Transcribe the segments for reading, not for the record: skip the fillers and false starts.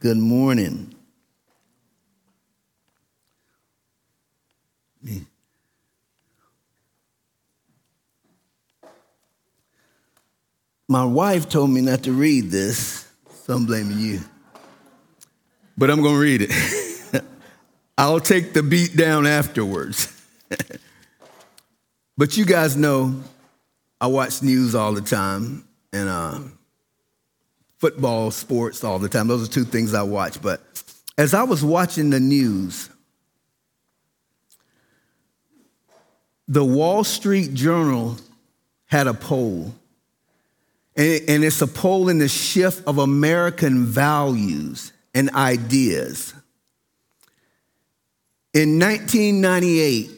Good morning. My wife told me not to read this, so I'm blaming you. But I'm going to read it. I'll take the beat down afterwards. But you guys know I watch news all the time and football, sports all the time. Those are two things I watch. But as I was watching the news, the Wall Street Journal had a poll. And it's a poll in the shift of American values and ideas. In 1998,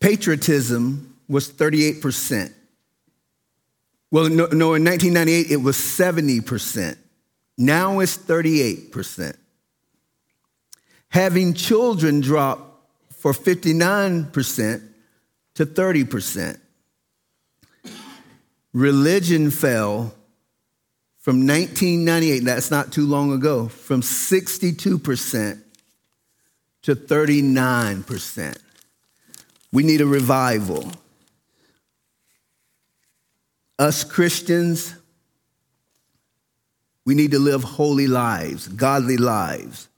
patriotism was 38%. Well, no, in 1998, it was 70%. Now it's 38%. Having children dropped from 59% to 30%. Religion fell from 1998, that's not too long ago, from 62% to 39%. We need a revival. Us Christians, we need to live holy lives, godly lives,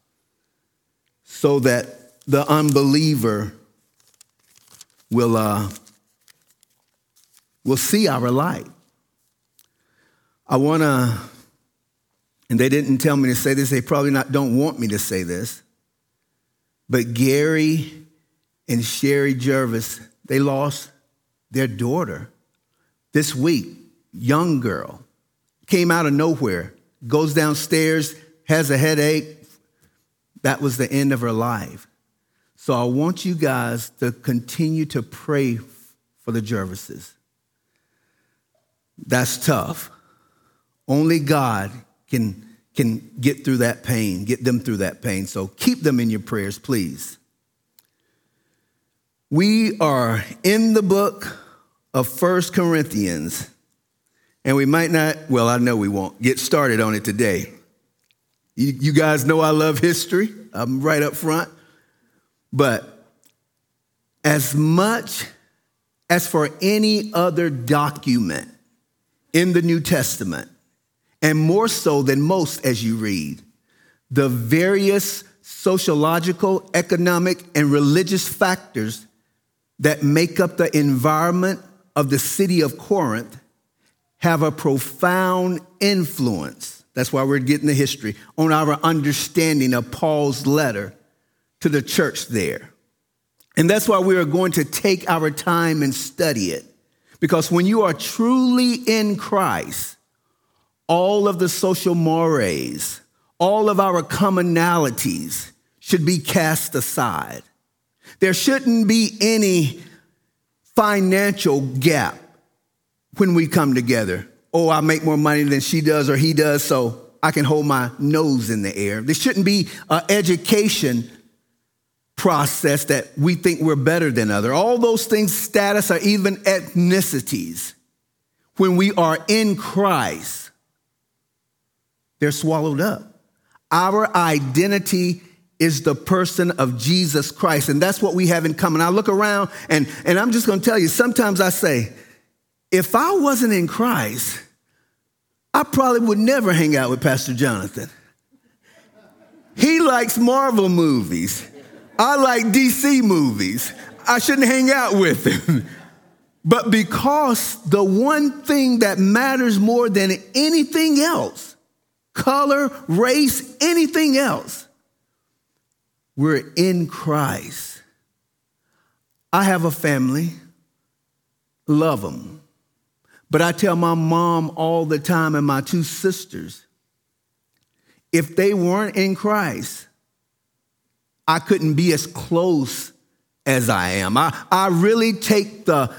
so that the unbeliever will see our light. I want to, and they didn't tell me to say this, they probably don't want me to say this, but Gary and Sherry Jervis, they lost their daughter this week. Young girl, came out of nowhere, goes downstairs, has a headache. That was the end of her life. So I want you guys to continue to pray for the Jervises. That's tough. Only God can get through that pain, get them through that pain. So keep them in your prayers, please. We are in the book of 1 Corinthians, and we might not, well, I know we won't get started on it today. You guys know I love history. I'm right up front. But as much as for any other document in the New Testament, and more so than most as you read, the various sociological, economic, and religious factors that make up the environment of the city of Corinth have a profound influence. That's why we're getting the history on our understanding of Paul's letter to the church there. And that's why we are going to take our time and study it. Because when you are truly in Christ, all of the social mores, all of our commonalities should be cast aside. There shouldn't be any financial gap when we come together. Oh, I make more money than she does or he does, so I can hold my nose in the air. There shouldn't be an education process that we think we're better than other. All those things, status or even ethnicities, when we are in Christ, they're swallowed up. Our identity is the person of Jesus Christ, and that's what we have in common. I look around, and I'm just going to tell you, sometimes I say, if I wasn't in Christ, I probably would never hang out with Pastor Jonathan. He likes Marvel movies. I like DC movies. I shouldn't hang out with him. But because the one thing that matters more than anything else, color, race, anything else, we're in Christ. I have a family. Love them. But I tell my mom all the time and my two sisters, if they weren't in Christ, I couldn't be as close as I am. I really take the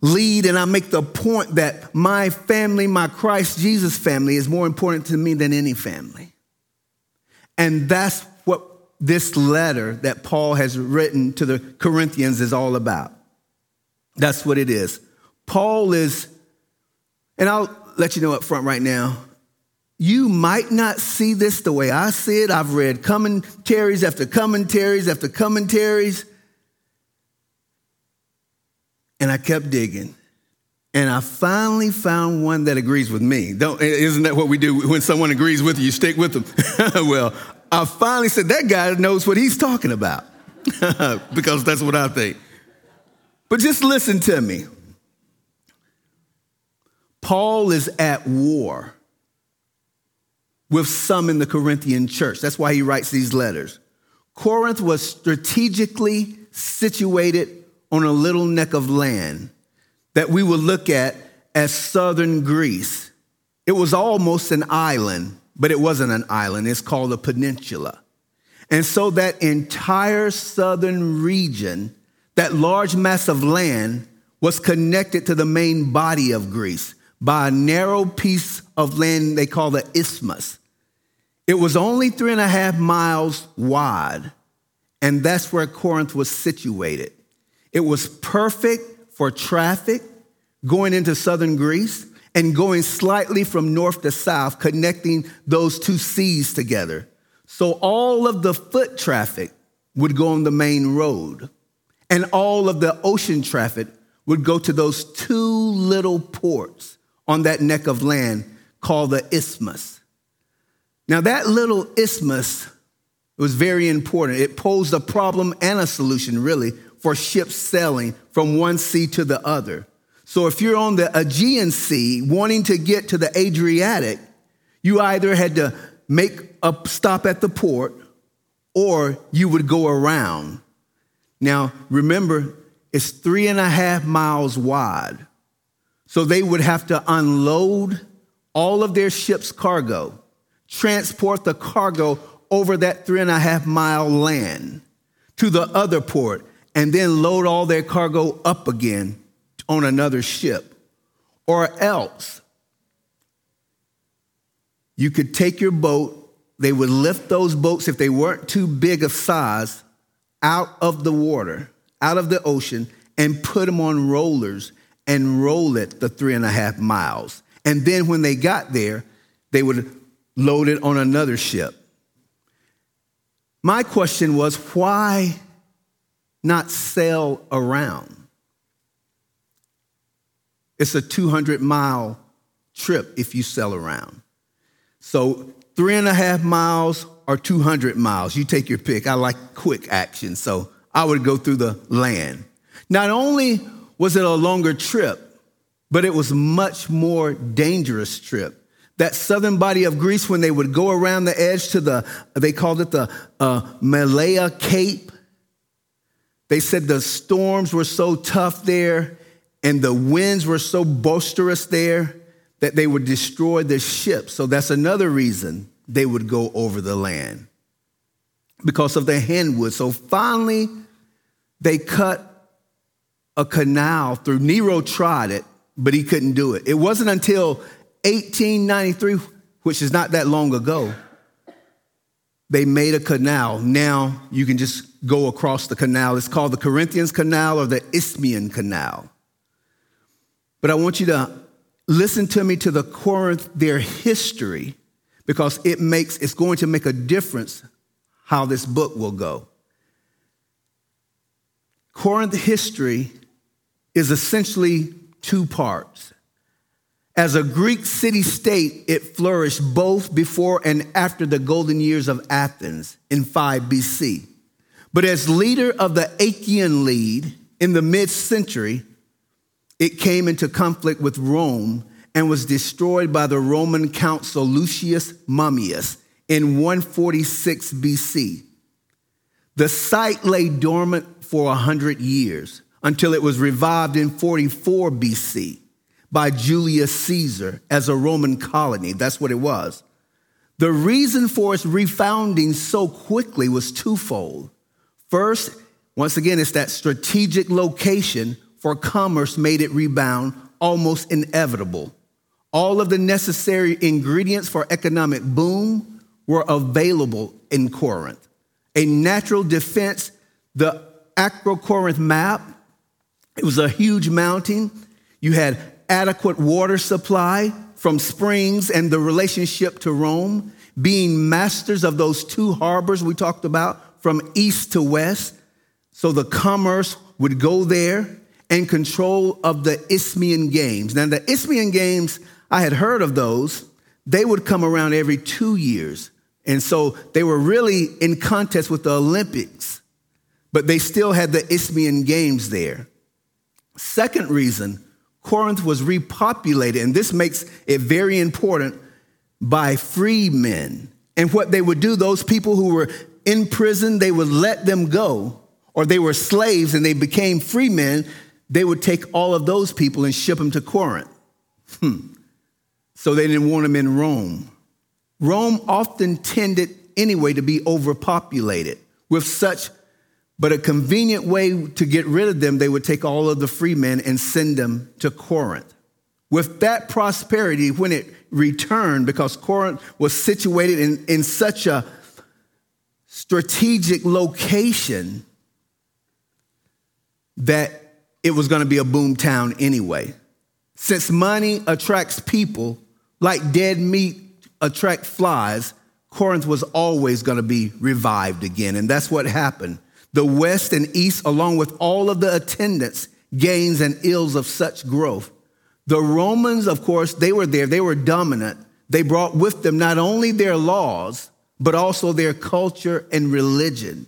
lead and I make the point that my family, my Christ Jesus family, is more important to me than any family. And that's what this letter that Paul has written to the Corinthians is all about. That's what it is. Paul is, and I'll let you know up front right now, You might not see this the way I see it. I've read commentaries after commentaries after commentaries. And I kept digging. And I finally found one that agrees with me. Isn't that what we do when someone agrees with you? You stick with them. Well, I finally said, that guy knows what he's talking about. Because that's what I think. But just listen to me. Paul is at war with some in the Corinthian church. That's why he writes these letters. Corinth was strategically situated on a little neck of land that we will look at as southern Greece. It was almost an island, but it wasn't an island. It's called a peninsula. And so that entire southern region, that large mass of land, was connected to the main body of Greece by a narrow piece of land they call the Isthmus. It was only 3.5 miles wide, and that's where Corinth was situated. It was perfect for traffic going into southern Greece and going slightly from north to south, connecting those two seas together. So all of the foot traffic would go on the main road, and all of the ocean traffic would go to those two little ports on that neck of land called the Isthmus. Now, that little Isthmus was very important. It posed a problem and a solution, really, for ships sailing from one sea to the other. So if you're on the Aegean Sea wanting to get to the Adriatic, you either had to make a stop at the port or you would go around. Now, remember, it's 3.5 miles wide. So they would have to unload all of their ship's cargo, transport the cargo over that 3.5 mile land to the other port, and then load all their cargo up again on another ship. Or else, you could take your boat, they would lift those boats, if they weren't too big of size, out of the water, out of the ocean, and put them on rollers and roll it the 3.5 miles. And then when they got there, they would load it on another ship. My question was, why not sail around? It's a 200-mile trip if you sail around. So 3.5 miles or 200 miles, you take your pick. I like quick action, so I would go through the land. Not only was it a longer trip, but it was much more dangerous trip. That southern body of Greece, when they would go around the edge to they called it the Malea Cape, they said the storms were so tough there and the winds were so boisterous there that they would destroy the ship. So that's another reason they would go over the land, because of the hardwood. So finally, they cut a canal through. Nero tried it, but he couldn't do it. It wasn't until 1893, which is not that long ago, they made a canal. Now you can just go across the canal. It's called the Corinthians Canal or the Isthmian Canal. But I want you to listen to me to the Corinth, their history, because it's going to make a difference how this book will go. Corinth history is essentially two parts. As a Greek city-state, it flourished both before and after the golden years of Athens in 5 BC. But as leader of the Achaean League in the mid-century, it came into conflict with Rome and was destroyed by the Roman consul Lucius Mummius in 146 BC. The site lay dormant for 100 years until it was revived in 44 BC by Julius Caesar as a Roman colony. That's what it was. The reason for its refounding so quickly was twofold. First, once again, it's that strategic location for commerce made it rebound almost inevitable. All of the necessary ingredients for economic boom were available in Corinth. A natural defense, the Acro-Corinth map, it was a huge mountain. You had adequate water supply from Springs and the relationship to Rome, being masters of those two harbors we talked about from east to west. So the commerce would go there, and control of the Isthmian Games. Now, the Isthmian Games, I had heard of those. They would come around every 2 years. And so they were really in contest with the Olympics, but they still had the Isthmian Games there. Second reason, Corinth was repopulated, and this makes it very important, by free men. And what they would do, those people who were in prison, they would let them go, or they were slaves and they became free men. They would take all of those people and ship them to Corinth. So they didn't want them in Rome. Rome often tended anyway to be overpopulated with such, but a convenient way to get rid of them, they would take all of the free men and send them to Corinth. With that prosperity, when it returned, because Corinth was situated in such a strategic location that it was going to be a boom town anyway. Since money attracts people, like dead meat attract flies, Corinth was always going to be revived again. And that's what happened. The west and east, along with all of the attendants, gains and ills of such growth. The Romans, of course, they were there. They were dominant. They brought with them not only their laws, but also their culture and religion.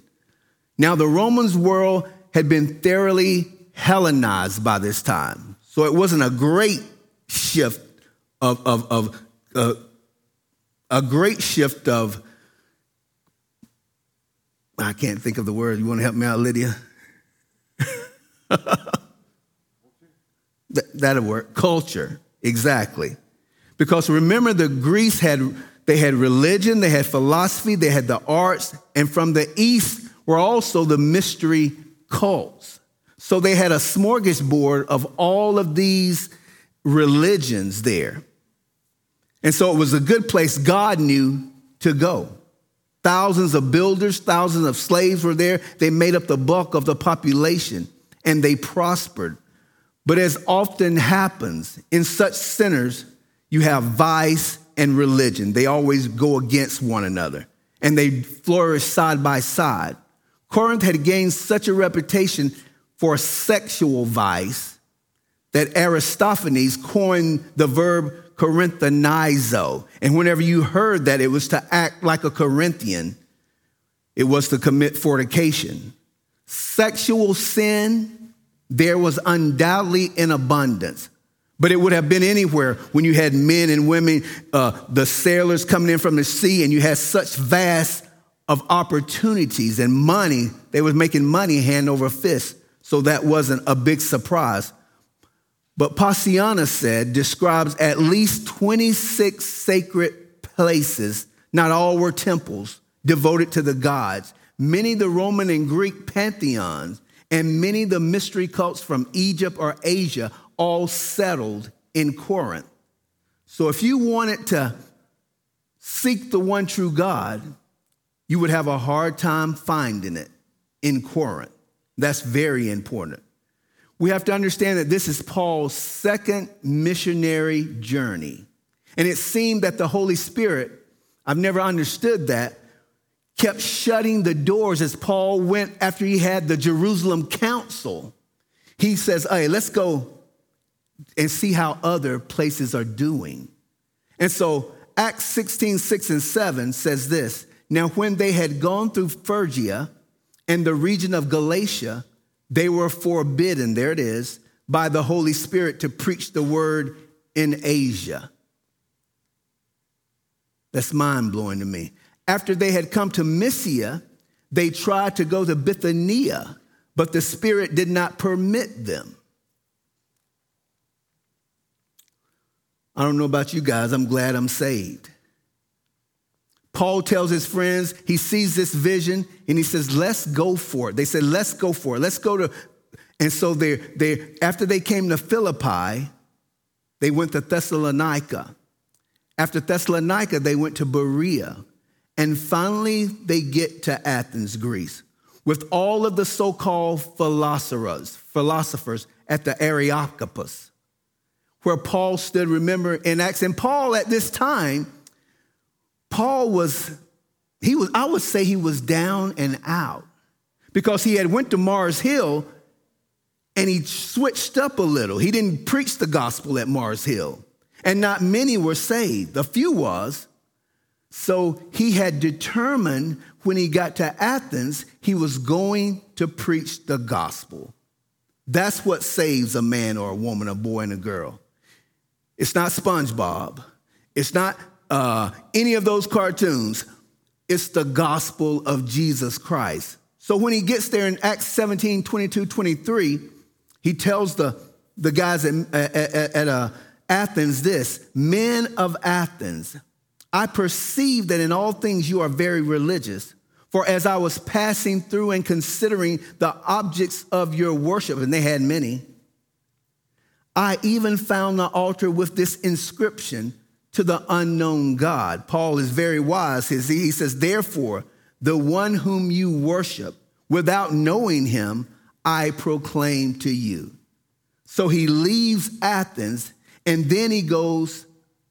Now, the Romans world had been thoroughly Hellenized by this time. So it wasn't a great shift of I can't think of the word. You want to help me out, Lydia? That'll work. Culture, exactly. Because remember, the Greeks had religion, they had philosophy, they had the arts, and from the East were also the mystery cults. So they had a smorgasbord of all of these religions there. And so it was a good place God knew to go. Thousands of builders, thousands of slaves were there. They made up the bulk of the population, and they prospered. But as often happens, in such centers, you have vice and religion. They always go against one another, and they flourish side by side. Corinth had gained such a reputation for sexual vice that Aristophanes coined the verb Corinthanizo. And whenever you heard that, it was to act like a Corinthian. It was to commit fornication. Sexual sin, there was undoubtedly in abundance. But it would have been anywhere when you had men and women, the sailors coming in from the sea, and you had such vast of opportunities and money. They was making money hand over fist. So that wasn't a big surprise. But Pausanias describes at least 26 sacred places, not all were temples, devoted to the gods, many the Roman and Greek pantheons, and many the mystery cults from Egypt or Asia, all settled in Corinth. So if you wanted to seek the one true God, you would have a hard time finding it in Corinth. That's very important. We have to understand that this is Paul's second missionary journey. And it seemed that the Holy Spirit, I've never understood that, kept shutting the doors as Paul went after he had the Jerusalem council. He says, hey, let's go and see how other places are doing. And so Acts 16:6-7 says this, now when they had gone through Phrygia and the region of Galatia, they were forbidden, there it is, by the Holy Spirit to preach the word in Asia. That's mind-blowing to me. After they had come to Mysia, they tried to go to Bithynia, but the Spirit did not permit them. I don't know about you guys, I'm glad I'm saved. Paul tells his friends, he sees this vision, and he says, let's go for it. They said, let's go for it. Let's go to, and so they after they came to Philippi, they went to Thessalonica. After Thessalonica, they went to Berea. And finally, they get to Athens, Greece, with all of the so-called philosophers at the Areopagus, where Paul stood, remember, in Acts. And Paul at this time, I would say he was down and out because he had went to Mars Hill and he switched up a little. He didn't preach the gospel at Mars Hill, and not many were saved. A few was. So he had determined when he got to Athens, he was going to preach the gospel. That's what saves a man or a woman, a boy and a girl. It's not SpongeBob. It's not any of those cartoons. It's the gospel of Jesus Christ. So when he gets there in Acts 17, 22, 23, he tells the guys at Athens this, men of Athens, I perceive that in all things you are very religious. For as I was passing through and considering the objects of your worship, and they had many, I even found the altar with this inscription, to the unknown God. Paul is very wise. He says, therefore, the one whom you worship without knowing him, I proclaim to you. So he leaves Athens, and then he goes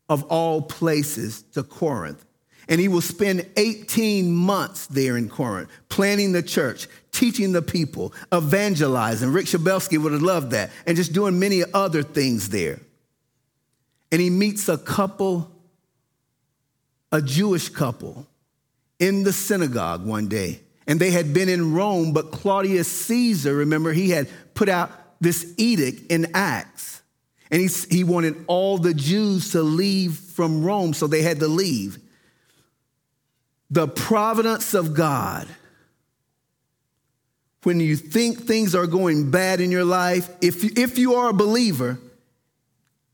of all places to Corinth. And he will spend 18 months there in Corinth, planning the church, teaching the people, evangelizing. Rick Shabelsky would have loved that. And just doing many other things there. And he meets a couple, a Jewish couple, in the synagogue one day. And they had been in Rome, but Claudius Caesar, remember, he had put out this edict in Acts. And he wanted all the Jews to leave from Rome, so they had to leave. The providence of God. When you think things are going bad in your life, if you are a believer,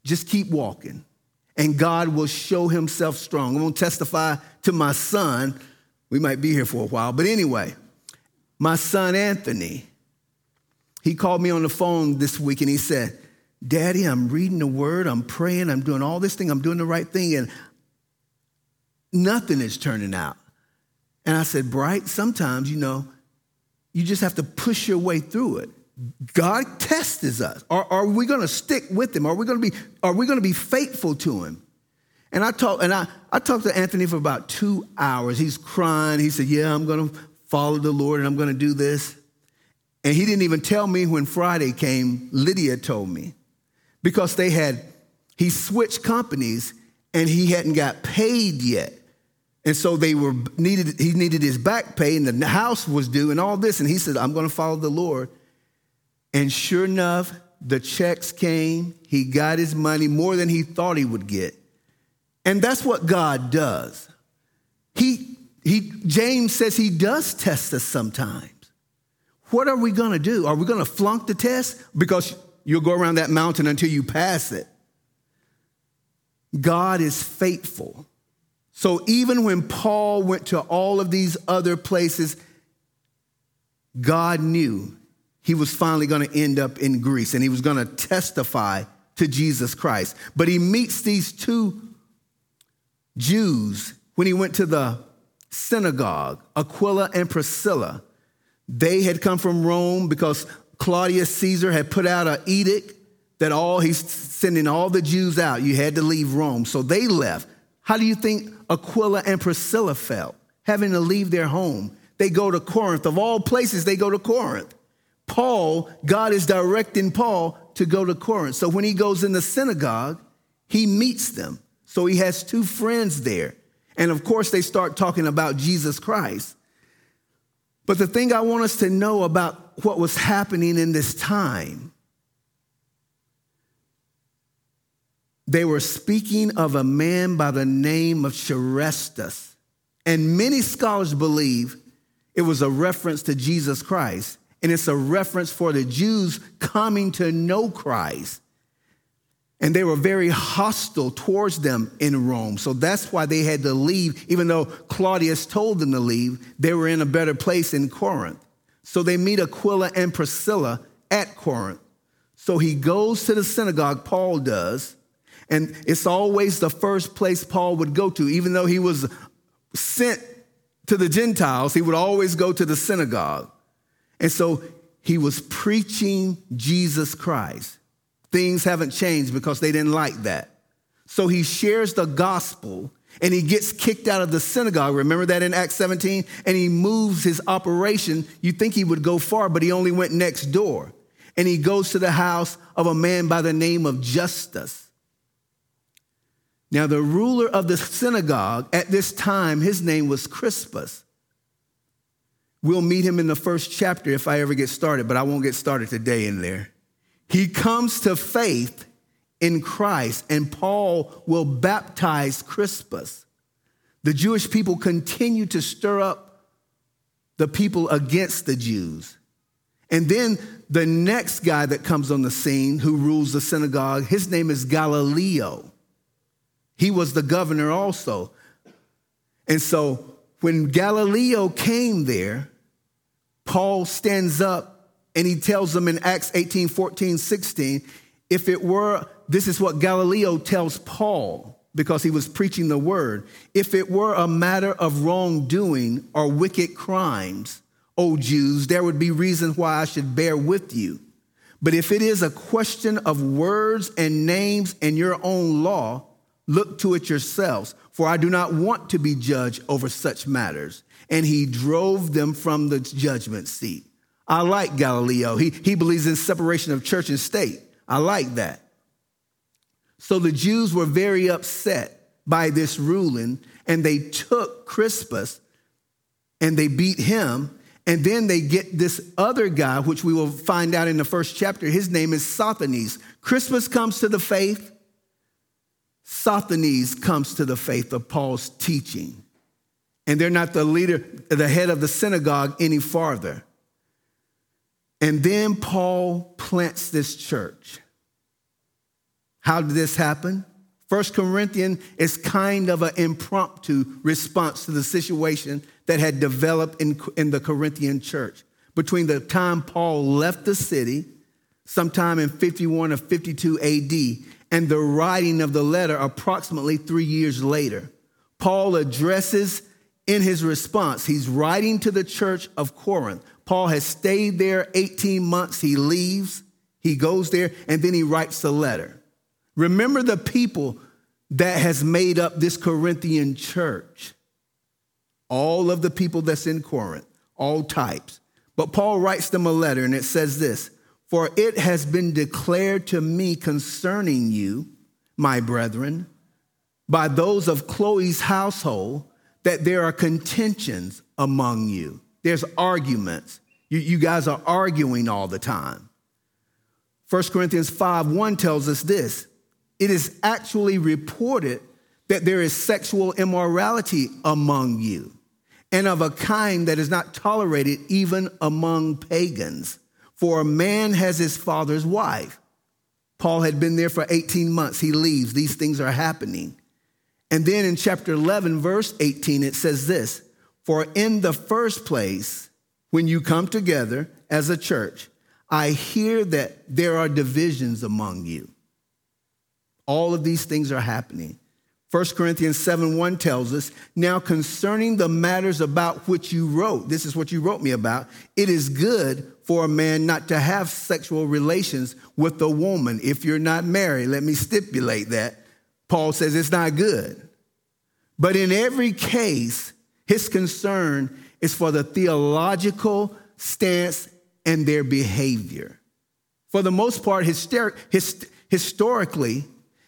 just keep walking, and God will show himself strong. I'm going to testify to my son. We might be here for a while, but anyway, my son Anthony, he called me on the phone this week, and he said, Daddy, I'm reading the word, I'm praying, I'm doing all this thing, I'm doing the right thing, and nothing is turning out. And I said, Bright, sometimes, you just have to push your way through it. God tests us. Are we going to stick with him? Are we going to be faithful to him? And I talked to Anthony for about 2 hours. He's crying. He said, yeah, I'm going to follow the Lord and I'm going to do this. And he didn't even tell me when Friday came, Lydia told me, because he switched companies and he hadn't got paid yet. And so he needed his back pay, and the house was due and all this. And he said, I'm going to follow the Lord. And sure enough, the checks came. He got his money, more than he thought he would get. And that's what God does. James says he does test us sometimes. What are we going to do? Are we going to flunk the test? Because you'll go around that mountain until you pass it. God is faithful. So even when Paul went to all of these other places, God knew he was finally going to end up in Greece, and he was going to testify to Jesus Christ. But he meets these two Jews when he went to the synagogue, Aquila and Priscilla. They had come from Rome because Claudius Caesar had put out an edict that he's sending all the Jews out. You had to leave Rome. So they left. How do you think Aquila and Priscilla felt having to leave their home? They go to Corinth. Of all places, they go to Corinth. Paul, God is directing Paul to go to Corinth. So when he goes in the synagogue, he meets them. So he has two friends there. And of course, they start talking about Jesus Christ. But the thing I want us to know about what was happening in this time, they were speaking of a man by the name of Charistus. And many scholars believe it was a reference to Jesus Christ. And it's a reference for the Jews coming to know Christ. And they were very hostile towards them in Rome. So that's why they had to leave. Even though Claudius told them to leave, they were in a better place in Corinth. So they meet Aquila and Priscilla at Corinth. So he goes to the synagogue, Paul does. And it's always the first place Paul would go to. Even though he was sent to the Gentiles, he would always go to the synagogue. And so he was preaching Jesus Christ. Things haven't changed because they didn't like that. So he shares the gospel and he gets kicked out of the synagogue. Remember that in Acts 17? And he moves his operation. You think he would go far, but he only went next door. And he goes to the house of a man by the name of Justus. Now, the ruler of the synagogue at this time, his name was Crispus. We'll meet him in the first chapter if I ever get started, but I won't get started today in there. He comes to faith in Christ, and Paul will baptize Crispus. The Jewish people continue to stir up the people against the Jews. And then the next guy that comes on the scene who rules the synagogue, his name is Gallio. He was the governor also. And so when Gallio came there, Paul stands up and he tells them in Acts 18, 14, 16, this is what Gallio tells Paul because he was preaching the word. If it were a matter of wrongdoing or wicked crimes, O Jews, there would be reason why I should bear with you. But if it is a question of words and names and your own law, look to it yourselves, for I do not want to be judged over such matters. And he drove them from the judgment seat. I like Gallio. He believes in separation of church and state. I like that. So the Jews were very upset by this ruling, and they took Crispus and they beat him. And then they get this other guy, which we will find out in the first chapter. His name is Sosthenes. Crispus comes to the faith. Sosthenes comes to the faith of Paul's teaching. And they're not the head of the synagogue any farther. And then Paul plants this church. How did this happen? 1 Corinthians is kind of an impromptu response to the situation that had developed in the Corinthian church. Between the time Paul left the city, sometime in 51 or 52 AD, and the writing of the letter approximately 3 years later, Paul addresses in his response, he's writing to the church of Corinth. Paul has stayed there 18 months. He leaves, he goes there, and then he writes a letter. Remember the people that has made up this Corinthian church. All of the people that's in Corinth, all types. But Paul writes them a letter, and it says this, for it has been declared to me concerning you, my brethren, by those of Chloe's household, that there are contentions among you. There's arguments. You guys are arguing all the time. 1 Corinthians 5:1 tells us this. It is actually reported that there is sexual immorality among you, and of a kind that is not tolerated even among pagans. For a man has his father's wife. Paul had been there for 18 months. He leaves. These things are happening. And then in chapter 11, verse 18, it says this. For in the first place, when you come together as a church, I hear that there are divisions among you. All of these things are happening. 1 Corinthians 7:1 tells us, now concerning the matters about which you wrote, this is what you wrote me about, it is good for a man not to have sexual relations with a woman if you're not married. Let me stipulate that. Paul says it's not good. But in every case, his concern is for the theological stance and their behavior. For the most part, historically,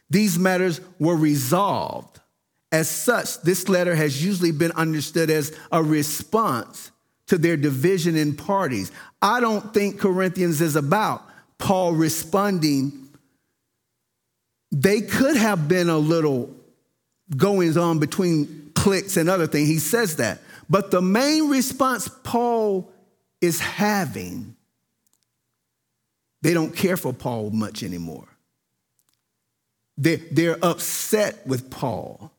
these matters were resolved. As such, this letter has usually been understood as a response to their division in parties. I don't think Corinthians is about Paul responding. They could have been a little goings on between cliques and other things. He says that. But the main response Paul is having, they don't care for Paul much anymore. They're upset with Paul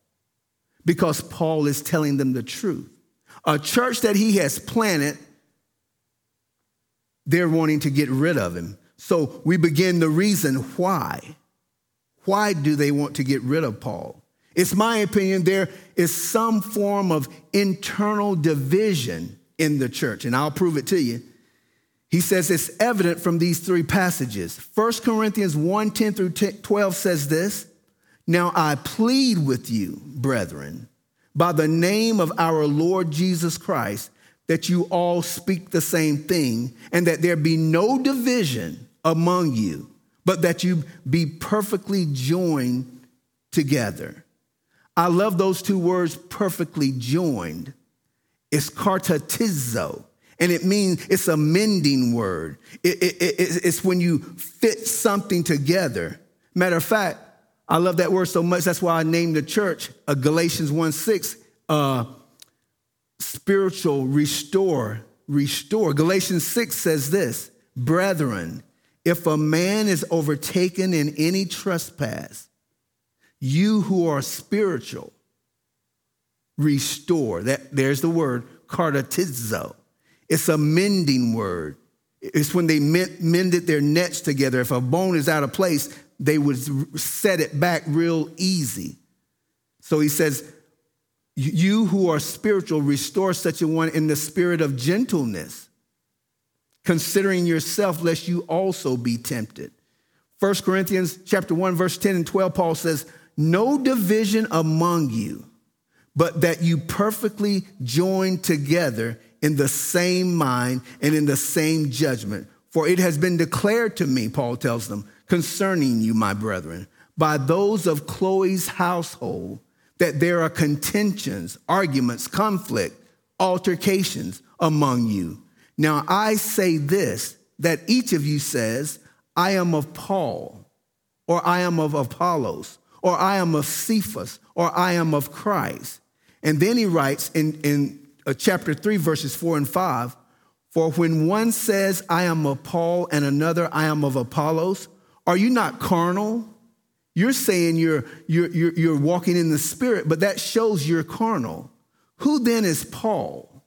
because Paul is telling them the truth. A church that he has planted, they're wanting to get rid of him. So we begin the reason why. Why do they want to get rid of Paul? It's my opinion there is some form of internal division in the church, and I'll prove it to you. He says it's evident from these three passages. 1 Corinthians 1, 10 through 12 says this, "Now I plead with you, brethren, by the name of our Lord Jesus Christ, that you all speak the same thing and that there be no division among you, but that you be perfectly joined together." I love those two words, perfectly joined. It's kartatizo. And it means it's a mending word. It's when you fit something together. Matter of fact, I love that word so much. That's why I named the church Galatians 1:6, spiritual restore. Galatians 6 says this, "Brethren, if a man is overtaken in any trespass, you who are spiritual, restore." There's the word kartatizo. It's a mending word. It's when they mended their nets together. If a bone is out of place, they would set it back real easy. So he says, "You who are spiritual, restore such a one in the spirit of gentleness, considering yourself, lest you also be tempted." 1 Corinthians chapter 1, verse 10 and 12, Paul says, "No division among you, but that you perfectly join together in the same mind and in the same judgment. For it has been declared to me," Paul tells them, "concerning you, my brethren, by those of Chloe's household, that there are contentions, arguments, conflict, altercations among you. Now I say this, that each of you says, I am of Paul, or I am of Apollos, or I am of Cephas, or I am of Christ." And then he writes in chapter 3, verses 4 and 5, "For when one says, I am of Paul, and another, I am of Apollos, are you not carnal? You're saying you're walking in the spirit, but that shows you're carnal. Who then is Paul?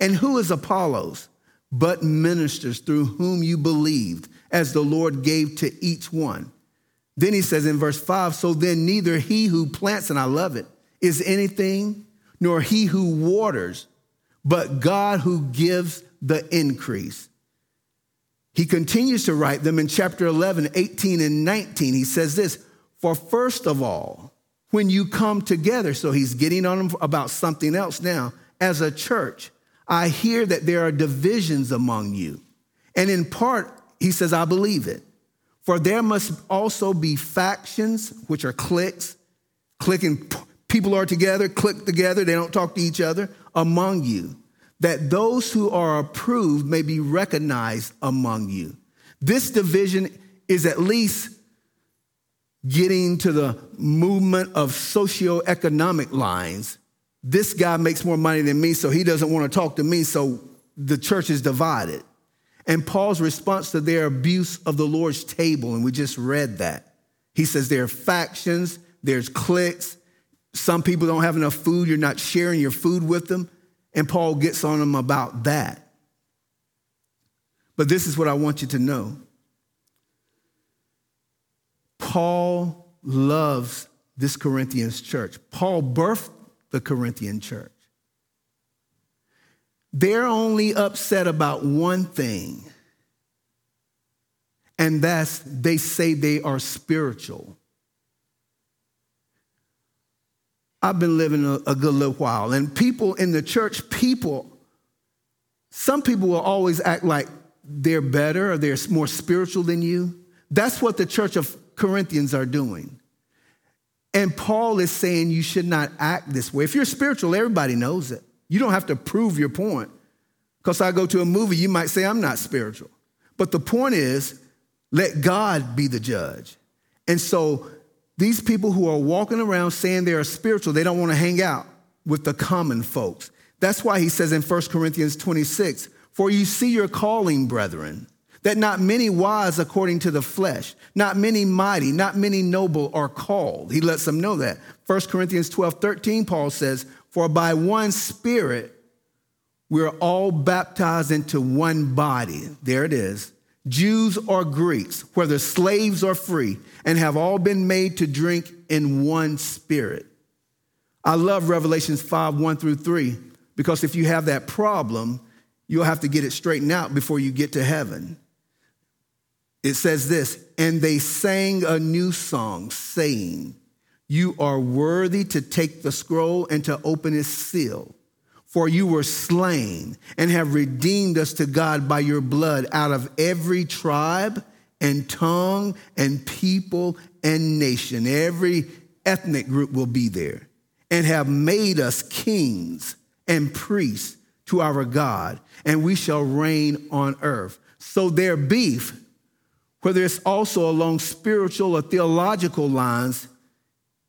And who is Apollos? But ministers through whom you believed, as the Lord gave to each one." Then he says in verse 5, "So then neither he who plants," and I love it, "is anything, nor he who waters, but God who gives the increase." He continues to write them in chapter 11, 18 and 19. He says this, "For first of all, when you come together," so he's getting on them about something else now, "as a church, I hear that there are divisions among you. And in part," he says, "I believe it. For there must also be factions," which are cliques, clicking. People are together, click together, they don't talk to each other, "among you, that those who are approved may be recognized among you." This division is at least getting to the movement of socioeconomic lines. This guy makes more money than me, so he doesn't want to talk to me, so the church is divided. And Paul's response to their abuse of the Lord's table, and we just read that. He says there are factions, there's cliques, some people don't have enough food. You're not sharing your food with them. And Paul gets on them about that. But this is what I want you to know. Paul loves this Corinthian church. Paul birthed the Corinthian church. They're only upset about one thing. And that's they say they are spiritual. I've been living a good little while, and people in the church, some people will always act like they're better or they're more spiritual than you. That's what the church of Corinthians are doing. And Paul is saying you should not act this way. If you're spiritual, everybody knows it. You don't have to prove your point. Because I go to a movie, you might say I'm not spiritual. But the point is, let God be the judge. And so these people who are walking around saying they are spiritual, they don't want to hang out with the common folks. That's why he says in 1 Corinthians 26, "For you see your calling, brethren, that not many wise according to the flesh, not many mighty, not many noble are called." He lets them know that. 1 Corinthians 12, 13, Paul says, "For by one Spirit we're all baptized into one body." There it is. "Jews or Greeks, whether slaves or free, and have all been made to drink in one Spirit." I love Revelations 5, 1 through 3, because if you have that problem, You'll have to get it straightened out before you get to heaven. It says this, and they sang a new song, saying, you are worthy to take the scroll and to open its seal. For you were slain and have redeemed us to God by your blood out of every tribe and tongue and people and nation. Every ethnic group will be there. And have made us kings and priests to our God, and we shall reign on earth. So their beef, whether it's also along spiritual or theological lines,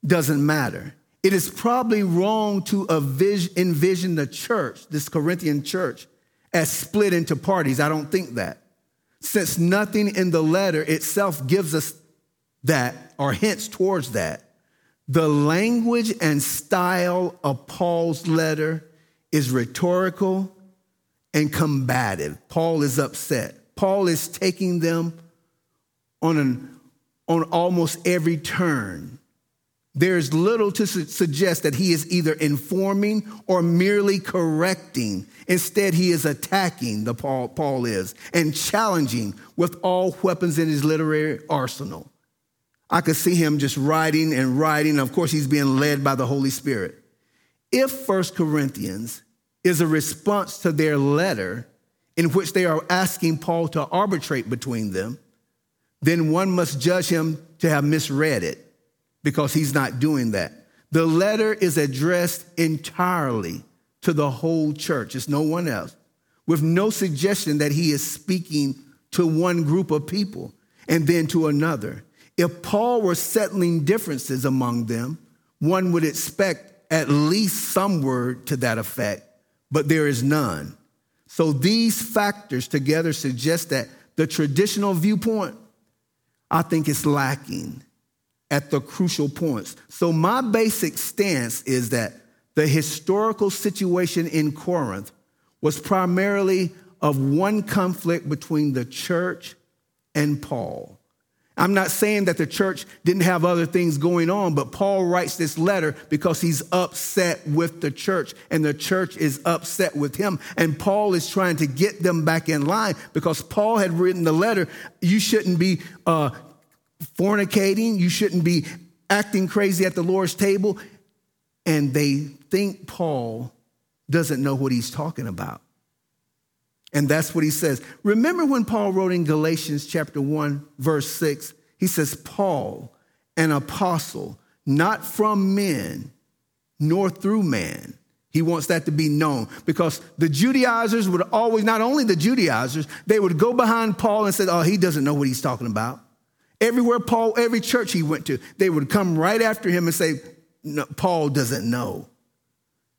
doesn't matter. It is probably wrong to envision the church, this Corinthian church, as split into parties. I don't think that. Since nothing in the letter itself gives us that or hints towards that, the language and style of Paul's letter is rhetorical and combative. Paul is upset. Paul is taking them on almost every turn. There's little to suggest that he is either informing or merely correcting. Instead, he is attacking, Paul is, and challenging with all weapons in his literary arsenal. I could see him just writing and writing. Of course, he's being led by the Holy Spirit. If 1 Corinthians is a response to their letter in which they are asking Paul to arbitrate between them, then one must judge him to have misread it, because he's not doing that. The letter is addressed entirely to the whole church. It's no one else, with no suggestion that he is speaking to one group of people and then to another. If Paul were settling differences among them, one would expect at least some word to that effect, but there is none. So these factors together suggest that the traditional viewpoint, I think, is lacking at the crucial points. So my basic stance is that the historical situation in Corinth was primarily of one conflict between the church and Paul. I'm not saying that the church didn't have other things going on, but Paul writes this letter because he's upset with the church, and the church is upset with him. And Paul is trying to get them back in line, because Paul had written the letter, you shouldn't be fornicating, you shouldn't be acting crazy at the Lord's table. And they think Paul doesn't know what he's talking about. And that's what he says. Remember when Paul wrote in Galatians chapter 1, verse 6, he says, Paul, an apostle, not from men, nor through man. He wants that to be known, because the Judaizers would always, not only the Judaizers, they would go behind Paul and say, oh, he doesn't know what he's talking about. Everywhere Paul, every church he went to, they would come right after him and say, no, Paul doesn't know.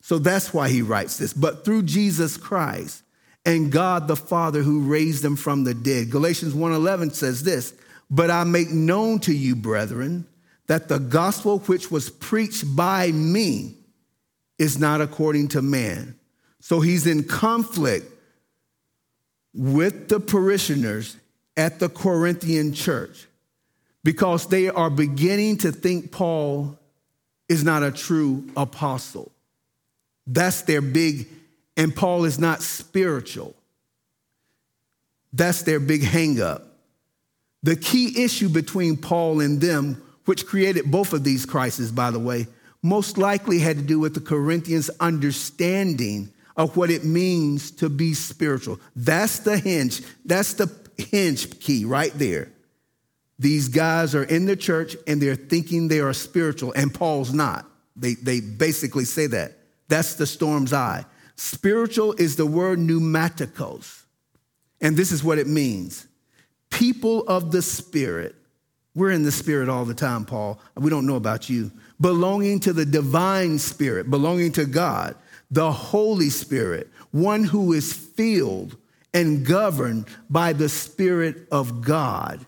So that's why he writes this. But through Jesus Christ, and God the Father who raised them from the dead. Galatians 1:11 says this, but I make known to you, brethren, that the gospel which was preached by me is not according to man. So he's in conflict with the parishioners at the Corinthian church, because they are beginning to think Paul is not a true apostle. That's their big And Paul is not spiritual. That's their big hang up. The key issue between Paul and them, which created both of these crises, by the way, most likely had to do with the Corinthians' understanding of what it means to be spiritual. That's the hinge. That's the hinge key right there. These guys are in the church and they're thinking they are spiritual, and Paul's not. They basically say that. That's the storm's eye. Spiritual is the word pneumaticos, and this is what it means. People of the Spirit. We're in the Spirit all the time, Paul. We don't know about you. Belonging to the divine Spirit, belonging to God, the Holy Spirit, one who is filled and governed by the Spirit of God.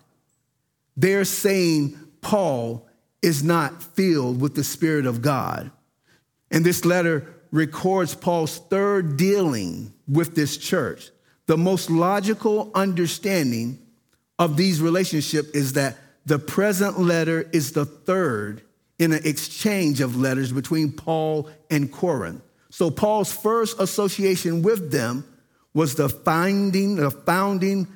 They're saying Paul is not filled with the Spirit of God. And this letter records Paul's third dealing with this church. The most logical understanding of these relationships is that the present letter is the third in an exchange of letters between Paul and Corinth. So Paul's first association with them was the founding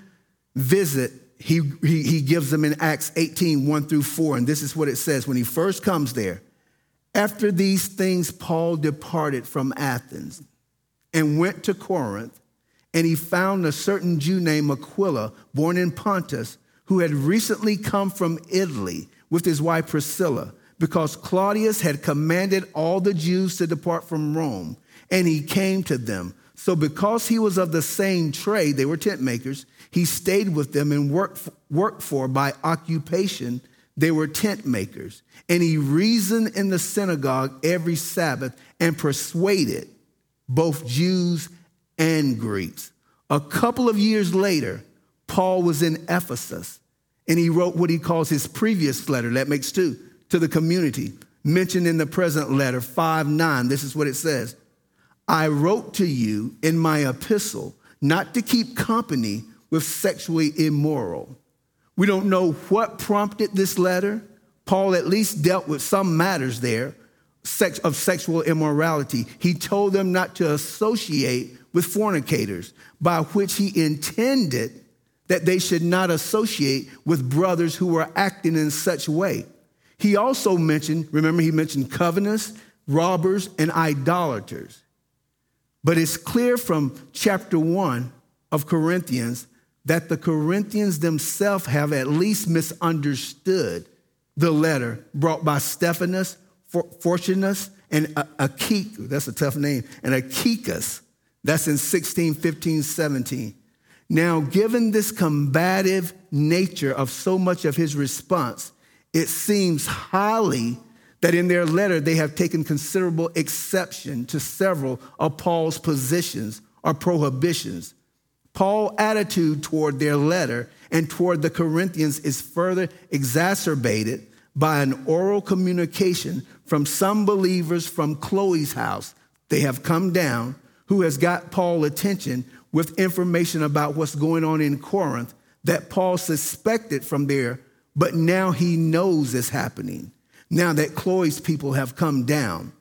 visit he gives them in Acts 18, 1 through 4. And this is what it says when he first comes there. After these things, Paul departed from Athens and went to Corinth, and he found a certain Jew named Aquila, born in Pontus, who had recently come from Italy with his wife Priscilla, because Claudius had commanded all the Jews to depart from Rome, and he came to them. So because he was of the same trade, they were tent makers, he stayed with them and worked for by occupation. They were tent makers. And he reasoned in the synagogue every Sabbath and persuaded both Jews and Greeks. A couple of years later, Paul was in Ephesus, and he wrote what he calls his previous letter, that makes two, to the community, mentioned in the present letter, 5:9. This is what it says. I wrote to you in my epistle not to keep company with sexually immoral. We don't know what prompted this letter. Paul at least dealt with some matters there of sexual immorality. He told them not to associate with fornicators, by which he intended that they should not associate with brothers who were acting in such way. He also mentioned, remember he mentioned covetous, robbers, and idolaters. But it's clear from chapter 1 of Corinthians that the Corinthians themselves have at least misunderstood the letter brought by Stephanus, Fortunus, and Akikus. That's a tough name. And Akikus. That's in 16, 15, 17. Now, given this combative nature of so much of his response, it seems highly that in their letter they have taken considerable exception to several of Paul's positions or prohibitions. Paul's attitude toward their letter and toward the Corinthians is further exacerbated by an oral communication from some believers from Chloe's house. They have come down, who has got Paul's attention with information about what's going on in Corinth that Paul suspected from there, but now he knows is happening. Now that Chloe's people have come down,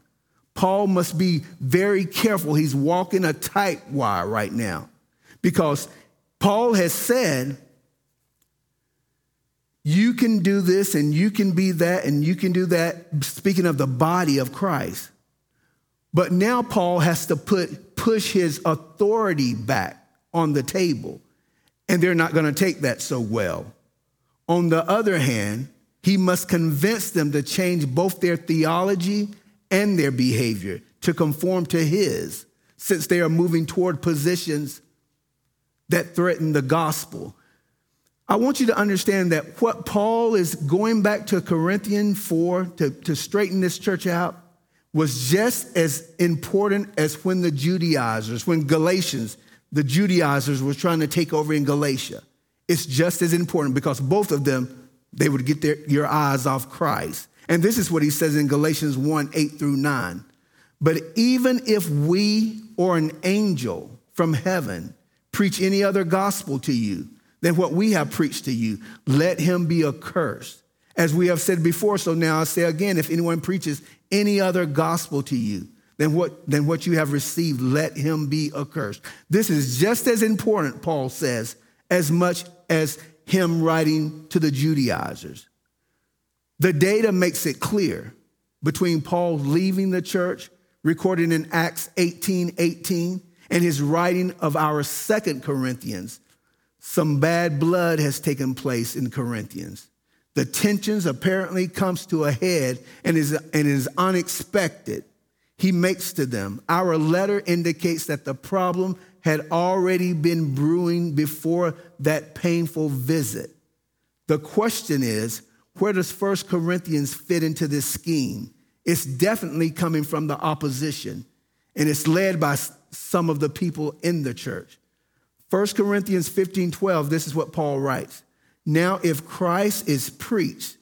Paul must be very careful. He's walking a tight wire right now, because Paul has said, you can do this and you can be that and you can do that, speaking of the body of Christ. But now Paul has to push his authority back on the table, and they're not going to take that so well. On the other hand, he must convince them to change both their theology and their behavior to conform to his, since they are moving toward positions that threaten the gospel. I want you to understand that what Paul is going back to Corinthians for to straighten this church out was just as important as when the Judaizers, when Galatians, the Judaizers were trying to take over in Galatia. It's just as important, because both of them, they would get your eyes off Christ. And this is what he says in Galatians 1, 8 through 9. But even if we or an angel from heaven preach any other gospel to you than what we have preached to you, let him be accursed. As we have said before, so now I say again, if anyone preaches any other gospel to you than what you have received, let him be accursed. This is just as important, Paul says, as much as him writing to the Judaizers. The data makes it clear between Paul leaving the church, recorded in Acts 18:18, and his writing of our second Corinthians, some bad blood has taken place in Corinthians. The tensions apparently comes to a head and is unexpected. He makes to them. Our letter indicates that the problem had already been brewing before that painful visit. The question is, where does 1 Corinthians fit into this scheme? It's definitely coming from the opposition, and it's led by some of the people in the church. 1 Corinthians 15:12, this is what Paul writes. Now, if Christ is preached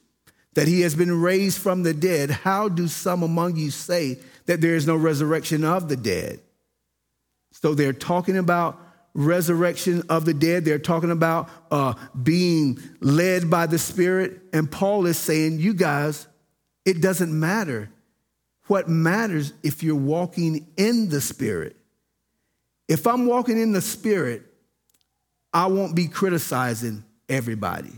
that he has been raised from the dead, how do some among you say that there is no resurrection of the dead? So they're talking about resurrection of the dead. They're talking about being led by the Spirit. And Paul is saying, you guys, it doesn't matter. What matters if you're walking in the Spirit? If I'm walking in the Spirit, I won't be criticizing everybody.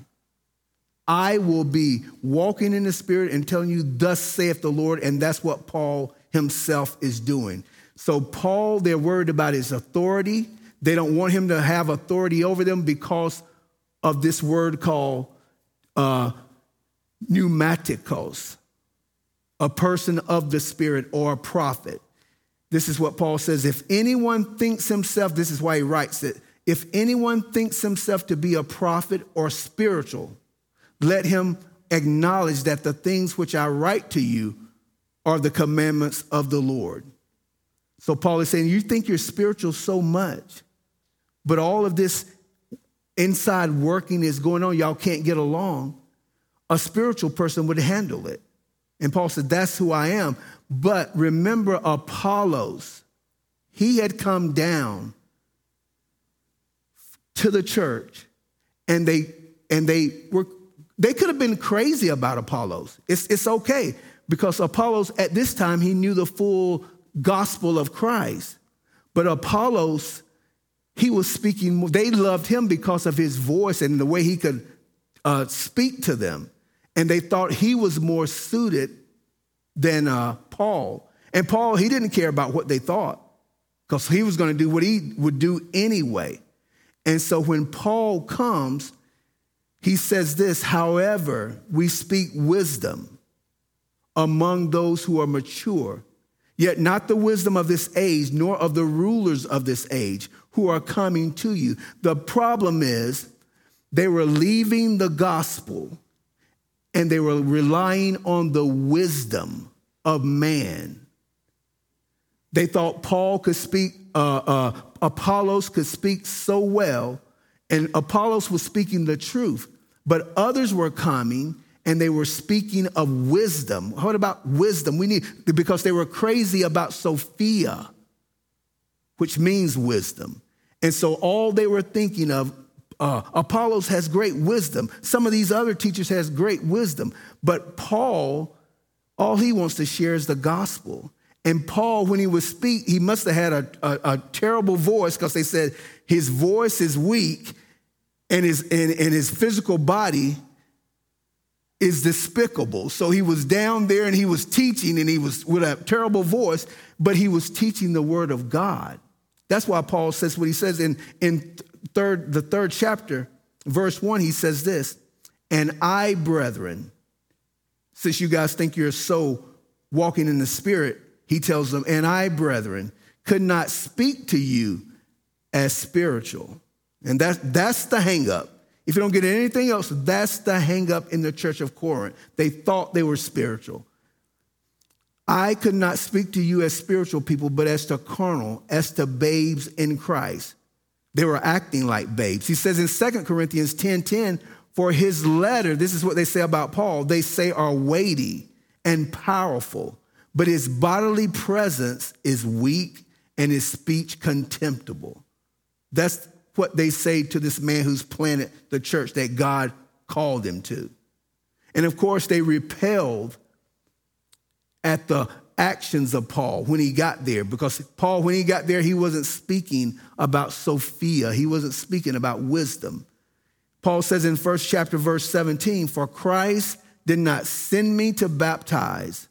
I will be walking in the Spirit and telling you, thus saith the Lord, and that's what Paul himself is doing. So Paul, they're worried about his authority. They don't want him to have authority over them because of this word called pneumaticos, a person of the Spirit or a prophet. This is what Paul says. If anyone thinks himself, this is why he writes it, if anyone thinks himself to be a prophet or spiritual, let him acknowledge that the things which I write to you are the commandments of the Lord. So Paul is saying, you think you're spiritual so much, but all of this inside working is going on. Y'all can't get along. A spiritual person would handle it. And Paul said, that's who I am. But remember Apollos, he had come down to the church, and they could have been crazy about Apollos. It's okay, because Apollos at this time, he knew the full gospel of Christ. But Apollos, he was speaking. They loved him because of his voice and the way he could speak to them. And they thought he was more suited than Paul. And Paul, he didn't care about what they thought, because he was going to do what he would do anyway. And so when Paul comes, he says this, however, we speak wisdom among those who are mature, yet not the wisdom of this age, nor of the rulers of this age who are coming to you. The problem is they were leaving the gospel and they were relying on the wisdom of man. They thought Paul could speak, Apollos could speak so well, and Apollos was speaking the truth, but others were coming and they were speaking of wisdom. What about wisdom? Because they were crazy about Sophia, which means wisdom. And so all they were thinking of, Apollos has great wisdom. Some of these other teachers has great wisdom, but Paul, all he wants to share is the gospel. And Paul, when he would speak, he must have had a terrible voice, because they said his voice is weak and his physical body is despicable. So he was down there and he was teaching, and he was with a terrible voice, but he was teaching the word of God. That's why Paul says what he says in the third chapter, verse 1, he says this, and I, brethren, since you guys think you're so walking in the Spirit, he tells them, and I, brethren, could not speak to you as spiritual. And that's the hang up. If you don't get anything else, that's the hang up in the church of Corinth. They thought they were spiritual. I could not speak to you as spiritual people, but as to carnal, as to babes in Christ. They were acting like babes. He says in 2 Corinthians 10:10, for his letter, this is what they say about Paul, they say are weighty and powerful, but his bodily presence is weak and his speech contemptible. That's what they say to this man who's planted the church that God called him to. And of course, they repelled at the actions of Paul when he got there, because Paul, when he got there, he wasn't speaking about Sophia. He wasn't speaking about wisdom. Paul says in 1st chapter, verse 17, for Christ did not send me to baptize,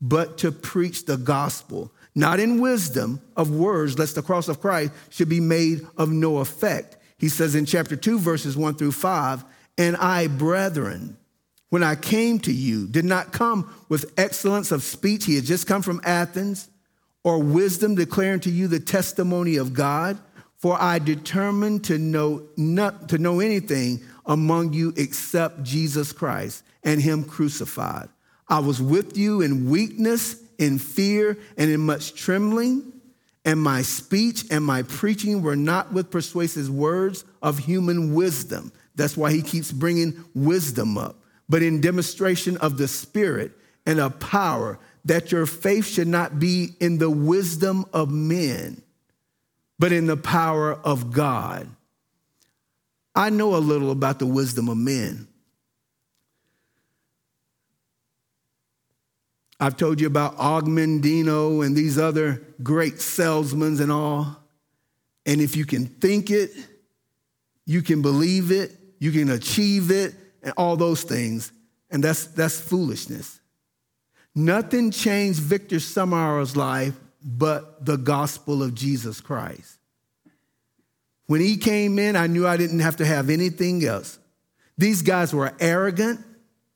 but to preach the gospel, not in wisdom of words, lest the cross of Christ should be made of no effect. He says in chapter 2, verses 1 through 5, and I, brethren, when I came to you, did not come with excellence of speech. He had just come from Athens, or wisdom declaring to you the testimony of God, for I determined to know anything among you except Jesus Christ and him crucified. I was with you in weakness, in fear, and in much trembling, and my speech and my preaching were not with persuasive words of human wisdom. That's why he keeps bringing wisdom up, but in demonstration of the Spirit and of power, that your faith should not be in the wisdom of men, but in the power of God. I know a little about the wisdom of men. I've told you about Agmandino and these other great salesmen and all. And if you can think it, you can believe it, you can achieve it, and all those things. And that's foolishness. Nothing changed Victor Summerall's life but the gospel of Jesus Christ. When he came in, I knew I didn't have to have anything else. These guys were arrogant.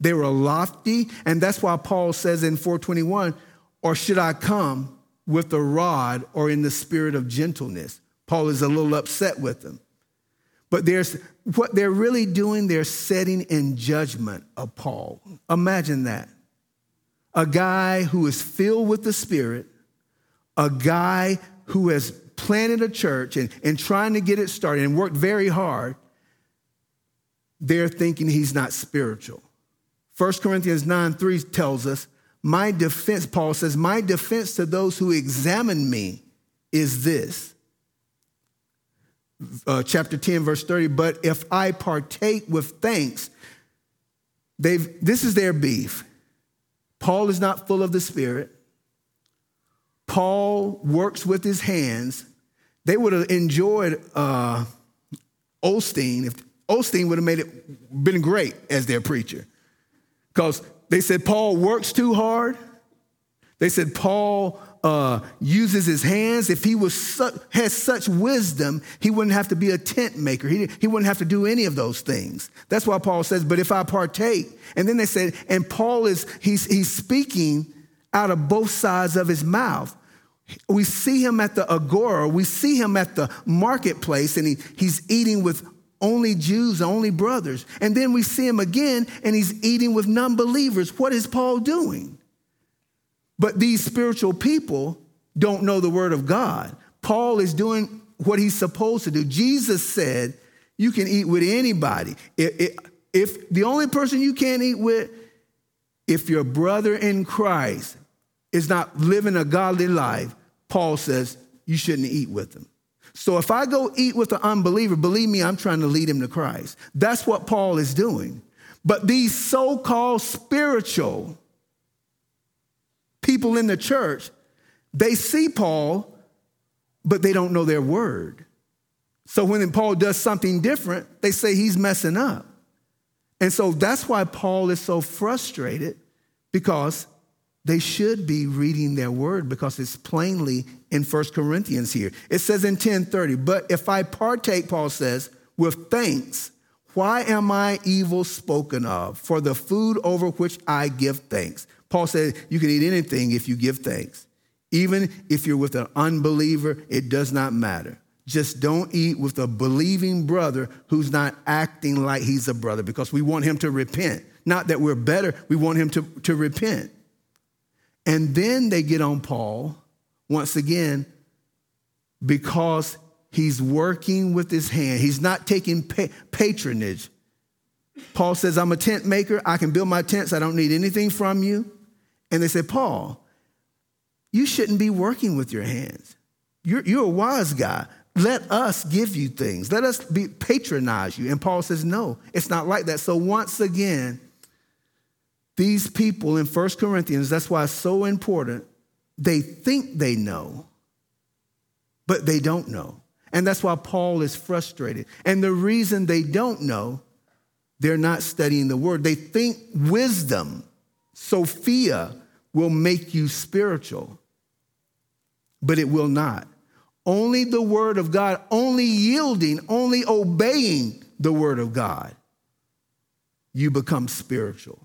They were lofty. And that's why Paul says in 4:21, or should I come with a rod or in the spirit of gentleness? Paul is a little upset with them. But there's what they're really doing, they're setting in judgment of Paul. Imagine that. A guy who is filled with the Spirit, a guy who has planted a church and trying to get it started and worked very hard, they're thinking he's not spiritual. 1 Corinthians 9:3 tells us, my defense, Paul says, my defense to those who examine me is this. Chapter 10, verse 30, but if I partake with thanks, this is their beef. Paul is not full of the Spirit. Paul works with his hands. They would have enjoyed Osteen. If Osteen would have been great as their preacher, because they said Paul works too hard. They said Paul uses his hands. If he was had such wisdom, he wouldn't have to be a tent maker. He wouldn't have to do any of those things. That's why Paul says, but if I partake. And then they said, and Paul is, he's speaking out of both sides of his mouth. We see him at the agora. We see him at the marketplace, and he's eating with only Jews, only brothers. And then we see him again, and he's eating with non-believers. What is Paul doing? But these spiritual people don't know the word of God. Paul is doing what he's supposed to do. Jesus said, you can eat with anybody. If the only person you can't eat with, if your brother in Christ is not living a godly life, Paul says you shouldn't eat with him. So if I go eat with an unbeliever, believe me, I'm trying to lead him to Christ. That's what Paul is doing. But these so-called spiritual people in the church, they see Paul, but they don't know their word. So when Paul does something different, they say he's messing up. And so that's why Paul is so frustrated, because they should be reading their word, because it's plainly in 1 Corinthians here. It says in 10:30, but if I partake, Paul says, with thanks, why am I evil spoken of for the food over which I give thanks? Paul said, you can eat anything if you give thanks. Even if you're with an unbeliever, it does not matter. Just don't eat with a believing brother who's not acting like he's a brother, because we want him to repent. Not that we're better, we want him to repent. And then they get on Paul once again because he's working with his hand. He's not taking patronage. Paul says, I'm a tent maker. I can build my tents. I don't need anything from you. And they said, Paul, you shouldn't be working with your hands. You're a wise guy. Let us give you things. Let us patronize you. And Paul says, no, it's not like that. So once again, these people in 1 Corinthians, that's why it's so important. They think they know, but they don't know. And that's why Paul is frustrated. And the reason they don't know, they're not studying the word. They think wisdom, Sophia, will make you spiritual, but it will not. Only the word of God, only yielding, only obeying the word of God, you become spiritual.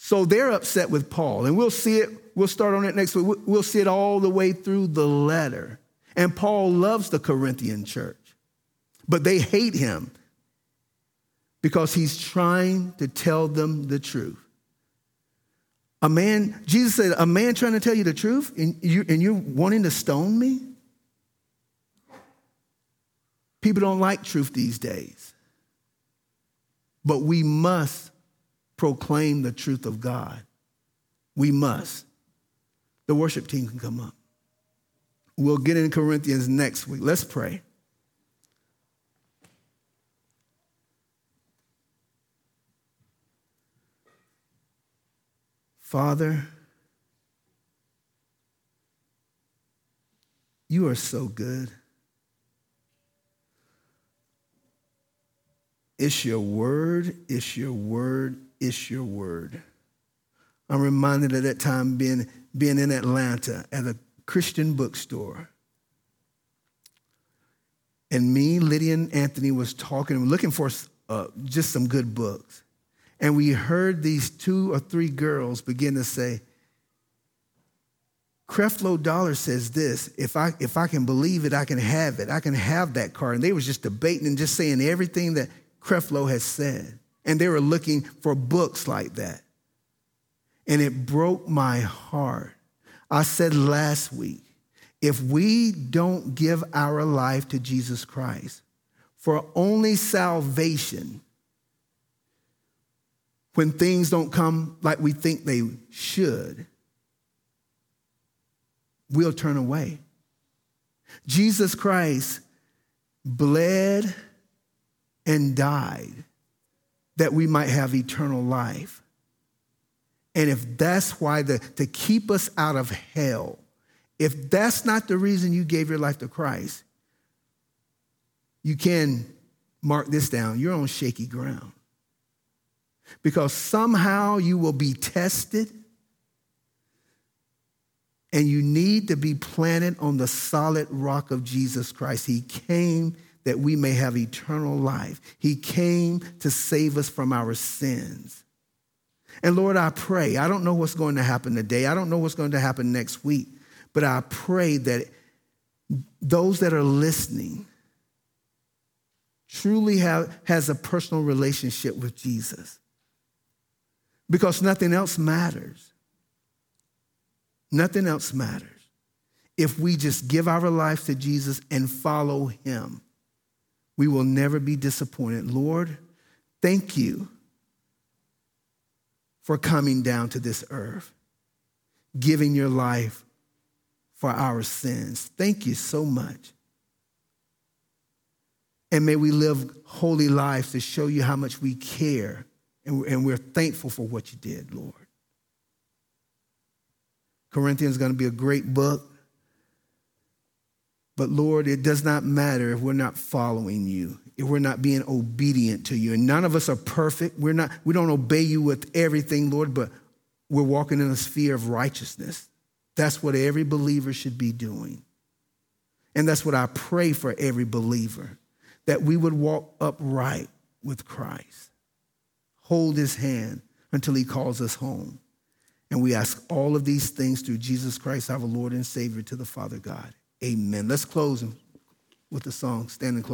So they're upset with Paul, and we'll see it. We'll start on it next week. We'll see it all the way through the letter. And Paul loves the Corinthian church, but they hate him because he's trying to tell them the truth. A man, Jesus said, a man trying to tell you the truth, and you're wanting to stone me? People don't like truth these days. But we must proclaim the truth of God. We must. The worship team can come up. We'll get in Corinthians next week. Let's pray. Father, you are so good. It's your word, it's your word, it's your word. I'm reminded of that time being in Atlanta at a Christian bookstore. And me, Lydia, and Anthony was talking, looking for just some good books. And we heard these two or three girls begin to say, Creflo Dollar says this, if I can believe it, I can have it. I can have that card. And they was just debating and just saying everything that Creflo has said. And they were looking for books like that. And it broke my heart. I said last week, if we don't give our life to Jesus Christ for only salvation, when things don't come like we think they should, we'll turn away. Jesus Christ bled and died that we might have eternal life. And if that's why, to keep us out of hell, if that's not the reason you gave your life to Christ, you can mark this down. You're on shaky ground. Because somehow you will be tested. And you need to be planted on the solid rock of Jesus Christ. He came that we may have eternal life. He came to save us from our sins. And Lord, I pray, I don't know what's going to happen today. I don't know what's going to happen next week. But I pray that those that are listening truly has a personal relationship with Jesus. Because nothing else matters. Nothing else matters if we just give our lives to Jesus and follow him. We will never be disappointed. Lord, thank you for coming down to this earth, giving your life for our sins. Thank you so much. And may we live holy lives to show you how much we care, and we're thankful for what you did, Lord. Corinthians is going to be a great book. But Lord, it does not matter if we're not following you, if we're not being obedient to you. And none of us are perfect. We don't obey you with everything, Lord, but we're walking in a sphere of righteousness. That's what every believer should be doing. And that's what I pray for every believer, that we would walk upright with Christ, hold his hand until he calls us home. And we ask all of these things through Jesus Christ, our Lord and Savior, to the Father God. Amen. Let's close with the song. Stand and close.